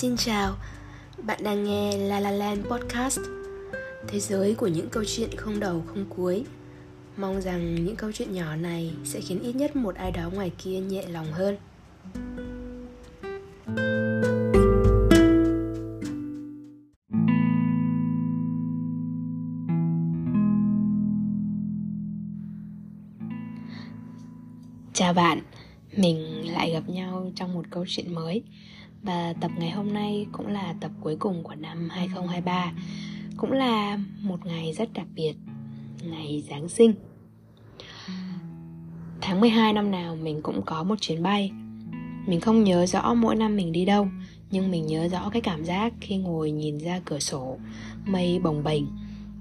Xin chào, bạn đang nghe Lalalan Podcast, thế giới của những câu chuyện không đầu không cuối. Mong rằng những câu chuyện nhỏ này sẽ khiến ít nhất một ai đó ngoài kia nhẹ lòng hơn. Chào bạn, mình lại gặp nhau trong một câu chuyện mới. Và tập ngày hôm nay cũng là tập cuối cùng của năm 2023. Cũng là một ngày rất đặc biệt, ngày Giáng sinh. Tháng 12 năm nào mình cũng có một chuyến bay. Mình không nhớ rõ mỗi năm mình đi đâu, nhưng mình nhớ rõ cái cảm giác khi ngồi nhìn ra cửa sổ, mây bồng bềnh.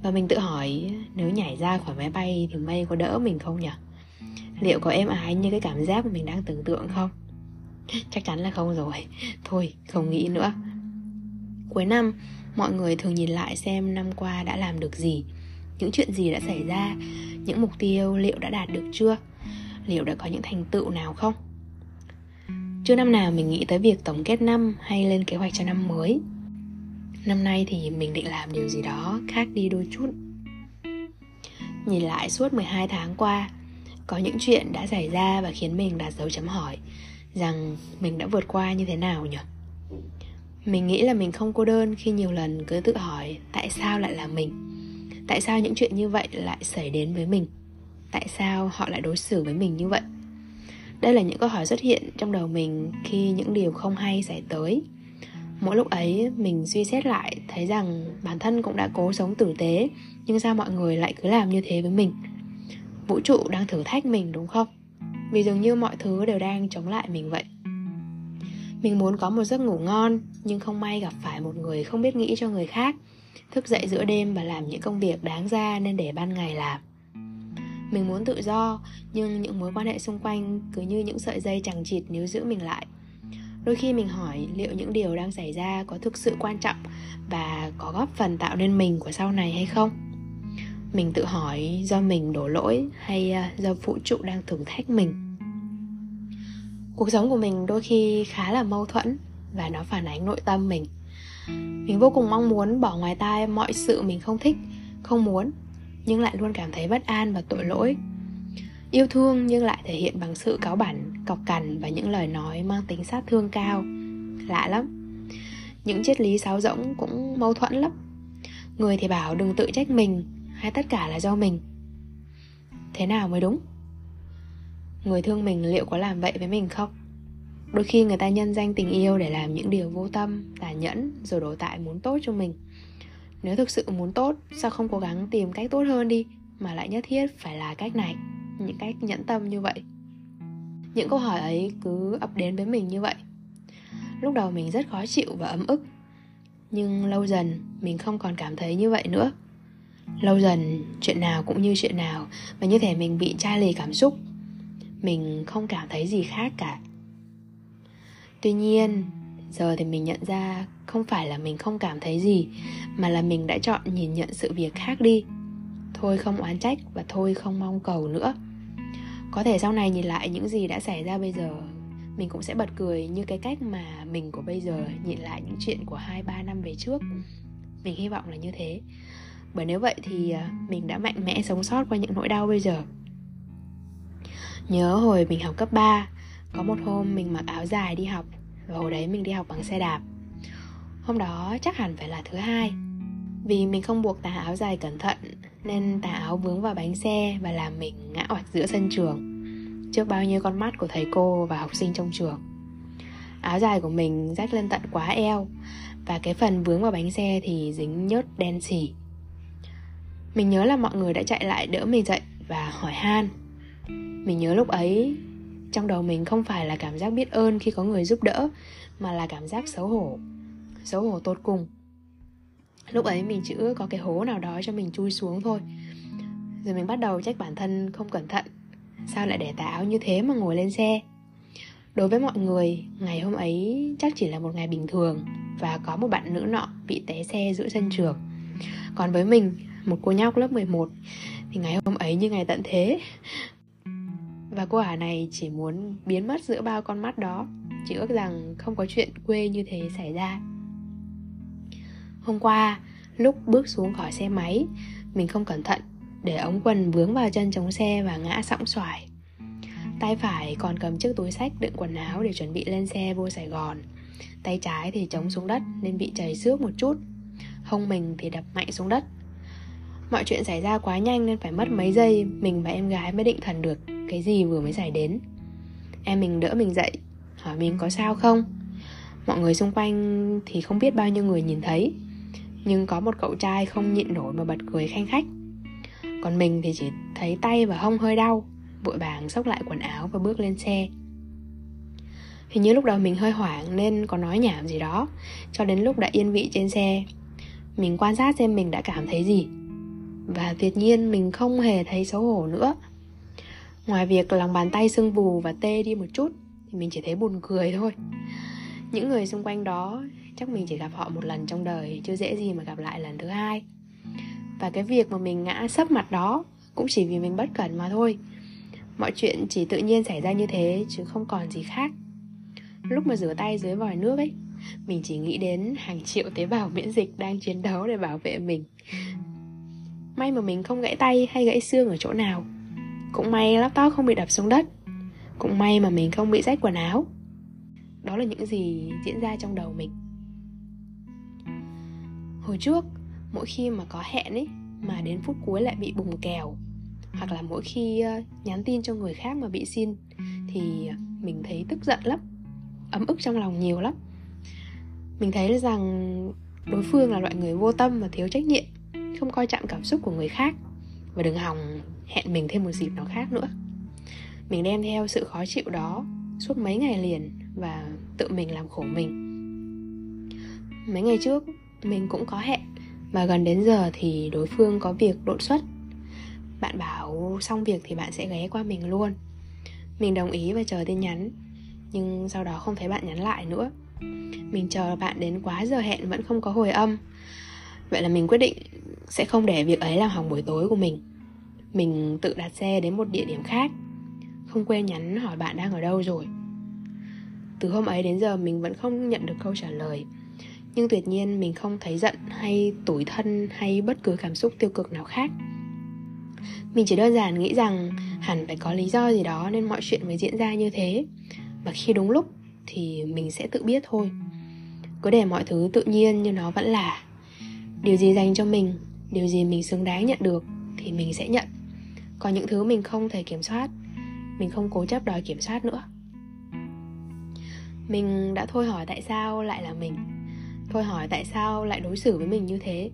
Và mình tự hỏi nếu nhảy ra khỏi máy bay thì mây có đỡ mình không nhỉ? Liệu có êm ái như cái cảm giác mà mình đang tưởng tượng không? Chắc chắn là không rồi. Thôi, không nghĩ nữa. Cuối năm, mọi người thường nhìn lại xem năm qua đã làm được gì, những chuyện gì đã xảy ra, những mục tiêu liệu đã đạt được chưa, liệu đã có những thành tựu nào không. Chưa năm nào mình nghĩ tới việc tổng kết năm hay lên kế hoạch cho năm mới. Năm nay thì mình định làm điều gì đó khác đi đôi chút. Nhìn lại suốt 12 tháng qua, có những chuyện đã xảy ra và khiến mình đặt dấu chấm hỏi rằng mình đã vượt qua như thế nào nhỉ? Mình nghĩ là mình không cô đơn khi nhiều lần cứ tự hỏi tại sao lại là mình? Tại sao những chuyện như vậy lại xảy đến với mình? Tại sao họ lại đối xử với mình như vậy? Đây là những câu hỏi xuất hiện trong đầu mình khi những điều không hay xảy tới. Mỗi lúc ấy mình suy xét lại thấy rằng bản thân cũng đã cố sống tử tế, nhưng sao mọi người lại cứ làm như thế với mình? Vũ trụ đang thử thách mình đúng không? Vì dường như mọi thứ đều đang chống lại mình vậy. Mình muốn có một giấc ngủ ngon, nhưng không may gặp phải một người không biết nghĩ cho người khác, thức dậy giữa đêm và làm những công việc đáng ra nên để ban ngày làm. Mình muốn tự do, nhưng những mối quan hệ xung quanh cứ như những sợi dây chằng chịt níu giữ mình lại. Đôi khi mình hỏi liệu những điều đang xảy ra có thực sự quan trọng và có góp phần tạo nên mình của sau này hay không. Mình tự hỏi do mình đổ lỗi hay do vũ trụ đang thử thách mình. Cuộc sống của mình đôi khi khá là mâu thuẫn và nó phản ánh nội tâm mình. Mình vô cùng mong muốn bỏ ngoài tai mọi sự mình không thích, không muốn, nhưng lại luôn cảm thấy bất an và tội lỗi. Yêu thương nhưng lại thể hiện bằng sự cáu bẳn, cọc cằn và những lời nói mang tính sát thương cao. Lạ lắm. Những triết lý sáo rỗng cũng mâu thuẫn lắm. Người thì bảo đừng tự trách mình, hay tất cả là do mình. Thế nào mới đúng? Người thương mình liệu có làm vậy với mình không? Đôi khi người ta nhân danh tình yêu để làm những điều vô tâm, tàn nhẫn, rồi đổ tại muốn tốt cho mình. Nếu thực sự muốn tốt, sao không cố gắng tìm cách tốt hơn đi, mà lại nhất thiết phải là cách này, những cách nhẫn tâm như vậy. Những câu hỏi ấy cứ ập đến với mình như vậy. Lúc đầu mình rất khó chịu và ấm ức, nhưng lâu dần mình không còn cảm thấy như vậy nữa. Lâu dần, chuyện nào cũng như chuyện nào, và như thể mình bị chai lì cảm xúc. Mình không cảm thấy gì khác cả. Tuy nhiên, giờ thì mình nhận ra không phải là mình không cảm thấy gì, mà là mình đã chọn nhìn nhận sự việc khác đi. Thôi không oán trách và thôi không mong cầu nữa. Có thể sau này nhìn lại những gì đã xảy ra bây giờ, mình cũng sẽ bật cười như cái cách mà mình của bây giờ nhìn lại những chuyện của 2-3 năm về trước. Mình hy vọng là như thế. Bởi nếu vậy thì mình đã mạnh mẽ sống sót qua những nỗi đau bây giờ. Nhớ hồi mình học cấp 3, có một hôm mình mặc áo dài đi học. Và hồi đấy mình đi học bằng xe đạp. Hôm đó chắc hẳn phải là thứ hai. Vì mình không buộc tà áo dài cẩn thận, nên tà áo vướng vào bánh xe và làm mình ngã oạch giữa sân trường, trước bao nhiêu con mắt của thầy cô và học sinh trong trường. Áo dài của mình rách lên tận quá eo, và cái phần vướng vào bánh xe thì dính nhớt đen xỉ. Mình nhớ là mọi người đã chạy lại đỡ mình dậy và hỏi han. Mình nhớ lúc ấy, trong đầu mình không phải là cảm giác biết ơn khi có người giúp đỡ, mà là cảm giác xấu hổ. Xấu hổ tột cùng. Lúc ấy mình chỉ ước có cái hố nào đó cho mình chui xuống thôi. Rồi mình bắt đầu trách bản thân không cẩn thận. Sao lại để tà áo như thế mà ngồi lên xe? Đối với mọi người, ngày hôm ấy chắc chỉ là một ngày bình thường. Và có một bạn nữ nọ bị té xe giữa sân trường. Còn với mình, một cô nhóc lớp 11, thì ngày hôm ấy như ngày tận thế. Và cô ả này chỉ muốn biến mất giữa bao con mắt đó. Chỉ ước rằng không có chuyện quê như thế xảy ra. Hôm qua, lúc bước xuống khỏi xe máy, mình không cẩn thận để ống quần vướng vào chân chống xe và ngã sõng xoài. Tay phải còn cầm chiếc túi xách đựng quần áo để chuẩn bị lên xe vô Sài Gòn. Tay trái thì chống xuống đất nên bị chảy xước một chút. Hông mình thì đập mạnh xuống đất. Mọi chuyện xảy ra quá nhanh nên phải mất mấy giây mình và em gái mới định thần được cái gì vừa mới xảy đến. Em mình đỡ mình dậy, hỏi mình có sao không. Mọi người xung quanh thì không biết bao nhiêu người nhìn thấy, nhưng có một cậu trai không nhịn nổi mà bật cười khanh khách. Còn mình thì chỉ thấy tay và hông hơi đau, vội vàng xốc lại quần áo và bước lên xe. Hình như lúc đầu mình hơi hoảng nên có nói nhảm gì đó, cho đến lúc đã yên vị trên xe. Mình quan sát xem mình đã cảm thấy gì. Và tuyệt nhiên mình không hề thấy xấu hổ nữa. Ngoài việc lòng bàn tay sưng vù và tê đi một chút thì mình chỉ thấy buồn cười thôi. Những người xung quanh đó chắc mình chỉ gặp họ một lần trong đời, chứ dễ gì mà gặp lại lần thứ hai. Và cái việc mà mình ngã sấp mặt đó cũng chỉ vì mình bất cẩn mà thôi. Mọi chuyện chỉ tự nhiên xảy ra như thế chứ không còn gì khác. Lúc mà rửa tay dưới vòi nước ấy, mình chỉ nghĩ đến hàng triệu tế bào miễn dịch đang chiến đấu để bảo vệ mình. May mà mình không gãy tay hay gãy xương ở chỗ nào. Cũng may laptop không bị đập xuống đất. Cũng may mà mình không bị rách quần áo. Đó là những gì diễn ra trong đầu mình. Hồi trước, mỗi khi mà có hẹn ấy mà đến phút cuối lại bị bùng kèo, hoặc là mỗi khi nhắn tin cho người khác mà bị xin, thì mình thấy tức giận lắm, ấm ức trong lòng nhiều lắm. Mình thấy rằng đối phương là loại người vô tâm và thiếu trách nhiệm, không coi trọng cảm xúc của người khác, và đừng hòng hẹn mình thêm một dịp nào khác nữa. Mình đem theo sự khó chịu đó suốt mấy ngày liền và tự mình làm khổ mình. Mấy ngày trước mình cũng có hẹn, và gần đến giờ thì đối phương có việc đột xuất. Bạn bảo xong việc thì bạn sẽ ghé qua mình luôn. Mình đồng ý và chờ tin nhắn, nhưng sau đó không thấy bạn nhắn lại nữa. Mình chờ bạn đến quá giờ hẹn vẫn không có hồi âm. Vậy là mình quyết định sẽ không để việc ấy làm hỏng buổi tối của mình. Mình tự đặt xe đến một địa điểm khác, không quên nhắn hỏi bạn đang ở đâu rồi. Từ hôm ấy đến giờ mình vẫn không nhận được câu trả lời. Nhưng tuyệt nhiên mình không thấy giận hay tủi thân hay bất cứ cảm xúc tiêu cực nào khác. Mình chỉ đơn giản nghĩ rằng hẳn phải có lý do gì đó nên mọi chuyện mới diễn ra như thế. Và khi đúng lúc thì mình sẽ tự biết thôi. Cứ để mọi thứ tự nhiên như nó vẫn là. Điều gì dành cho mình, điều gì mình xứng đáng nhận được thì mình sẽ nhận. Còn những thứ mình không thể kiểm soát, mình không cố chấp đòi kiểm soát nữa. Mình đã thôi hỏi tại sao lại là mình, thôi hỏi tại sao lại đối xử với mình như thế.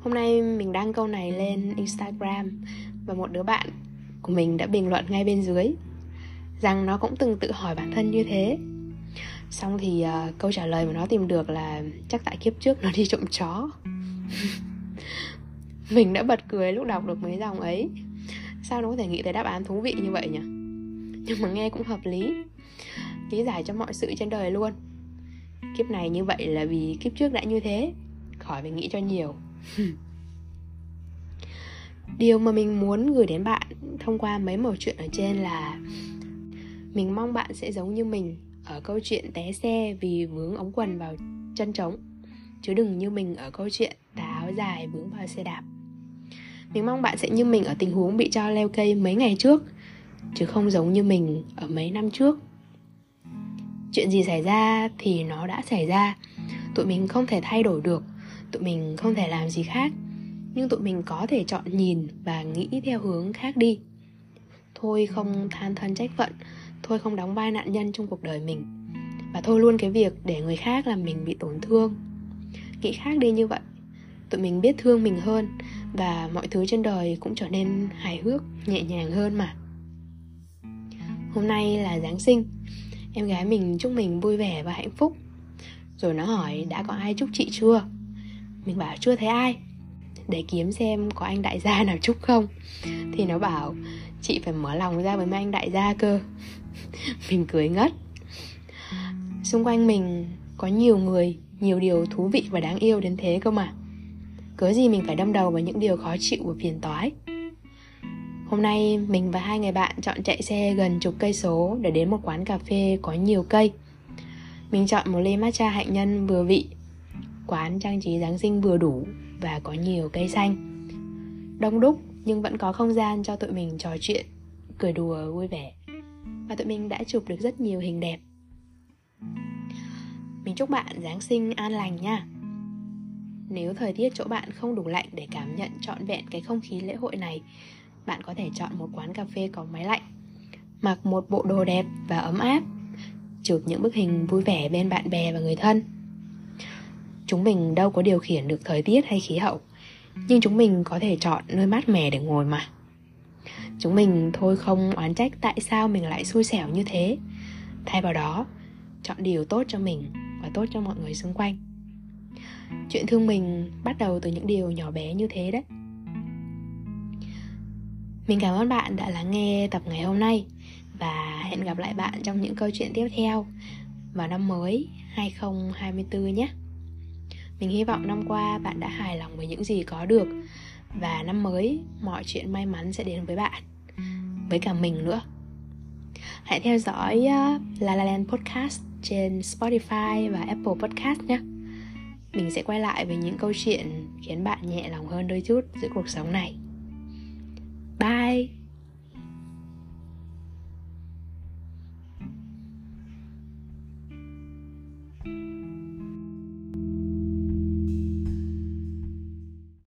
Hôm nay mình đăng câu này lên Instagram và một đứa bạn của mình đã bình luận ngay bên dưới rằng nó cũng từng tự hỏi bản thân như thế. Xong thì câu trả lời mà nó tìm được là chắc tại kiếp trước nó đi trộm chó. Mình đã bật cười lúc đọc được mấy dòng ấy. Sao nó có thể nghĩ tới đáp án thú vị như vậy nhỉ? Nhưng mà nghe cũng hợp lý, lý giải cho mọi sự trên đời luôn. Kiếp này như vậy là vì kiếp trước đã như thế, khỏi phải nghĩ cho nhiều. Điều mà mình muốn gửi đến bạn thông qua mấy mẩu chuyện ở trên là mình mong bạn sẽ giống như mình ở câu chuyện té xe vì vướng ống quần vào chân trống, chứ đừng như mình ở câu chuyện tà áo dài vướng vào xe đạp. Mình mong bạn sẽ như mình ở tình huống bị cho leo cây mấy ngày trước, chứ không giống như mình ở mấy năm trước. Chuyện gì xảy ra thì nó đã xảy ra. Tụi mình không thể thay đổi được, tụi mình không thể làm gì khác, nhưng tụi mình có thể chọn nhìn và nghĩ theo hướng khác đi. Thôi không than thân trách phận, thôi không đóng vai nạn nhân trong cuộc đời mình, và thôi luôn cái việc để người khác làm mình bị tổn thương. Nghĩ khác đi như vậy, tụi mình biết thương mình hơn, và mọi thứ trên đời cũng trở nên hài hước, nhẹ nhàng hơn mà. Hôm nay là Giáng sinh, em gái mình chúc mình vui vẻ và hạnh phúc. Rồi nó hỏi đã có ai chúc chị chưa. Mình bảo chưa thấy ai, để kiếm xem có anh đại gia nào chúc không. Thì nó bảo chị phải mở lòng ra với mấy anh đại gia cơ. Mình cười ngất. Xung quanh mình có nhiều người, nhiều điều thú vị và đáng yêu đến thế cơ mà. Cớ gì mình phải đâm đầu vào những điều khó chịu và phiền toái. Hôm nay mình và hai người bạn chọn chạy xe gần chục cây số để đến một quán cà phê có nhiều cây. Mình chọn một ly matcha hạnh nhân vừa vị. Quán trang trí Giáng sinh vừa đủ và có nhiều cây xanh. Đông đúc nhưng vẫn có không gian cho tụi mình trò chuyện, cười đùa vui vẻ. Và tụi mình đã chụp được rất nhiều hình đẹp. Mình chúc bạn Giáng sinh an lành nha. Nếu thời tiết chỗ bạn không đủ lạnh để cảm nhận trọn vẹn cái không khí lễ hội này, bạn có thể chọn một quán cà phê có máy lạnh, mặc một bộ đồ đẹp và ấm áp, chụp những bức hình vui vẻ bên bạn bè và người thân. Chúng mình đâu có điều khiển được thời tiết hay khí hậu, nhưng chúng mình có thể chọn nơi mát mẻ để ngồi mà. Chúng mình thôi không oán trách tại sao mình lại xui xẻo như thế. Thay vào đó, chọn điều tốt cho mình và tốt cho mọi người xung quanh. Chuyện thương mình bắt đầu từ những điều nhỏ bé như thế đấy. Mình cảm ơn bạn đã lắng nghe tập ngày hôm nay. Và hẹn gặp lại bạn trong những câu chuyện tiếp theo vào năm mới 2024 nhé. Mình hy vọng năm qua bạn đã hài lòng với những gì có được. Và năm mới mọi chuyện may mắn sẽ đến với bạn, với cả mình nữa. Hãy theo dõi Lalaland Podcast trên Spotify và Apple Podcast nhé. Mình sẽ quay lại với những câu chuyện khiến bạn nhẹ lòng hơn đôi chút giữa cuộc sống này. Bye!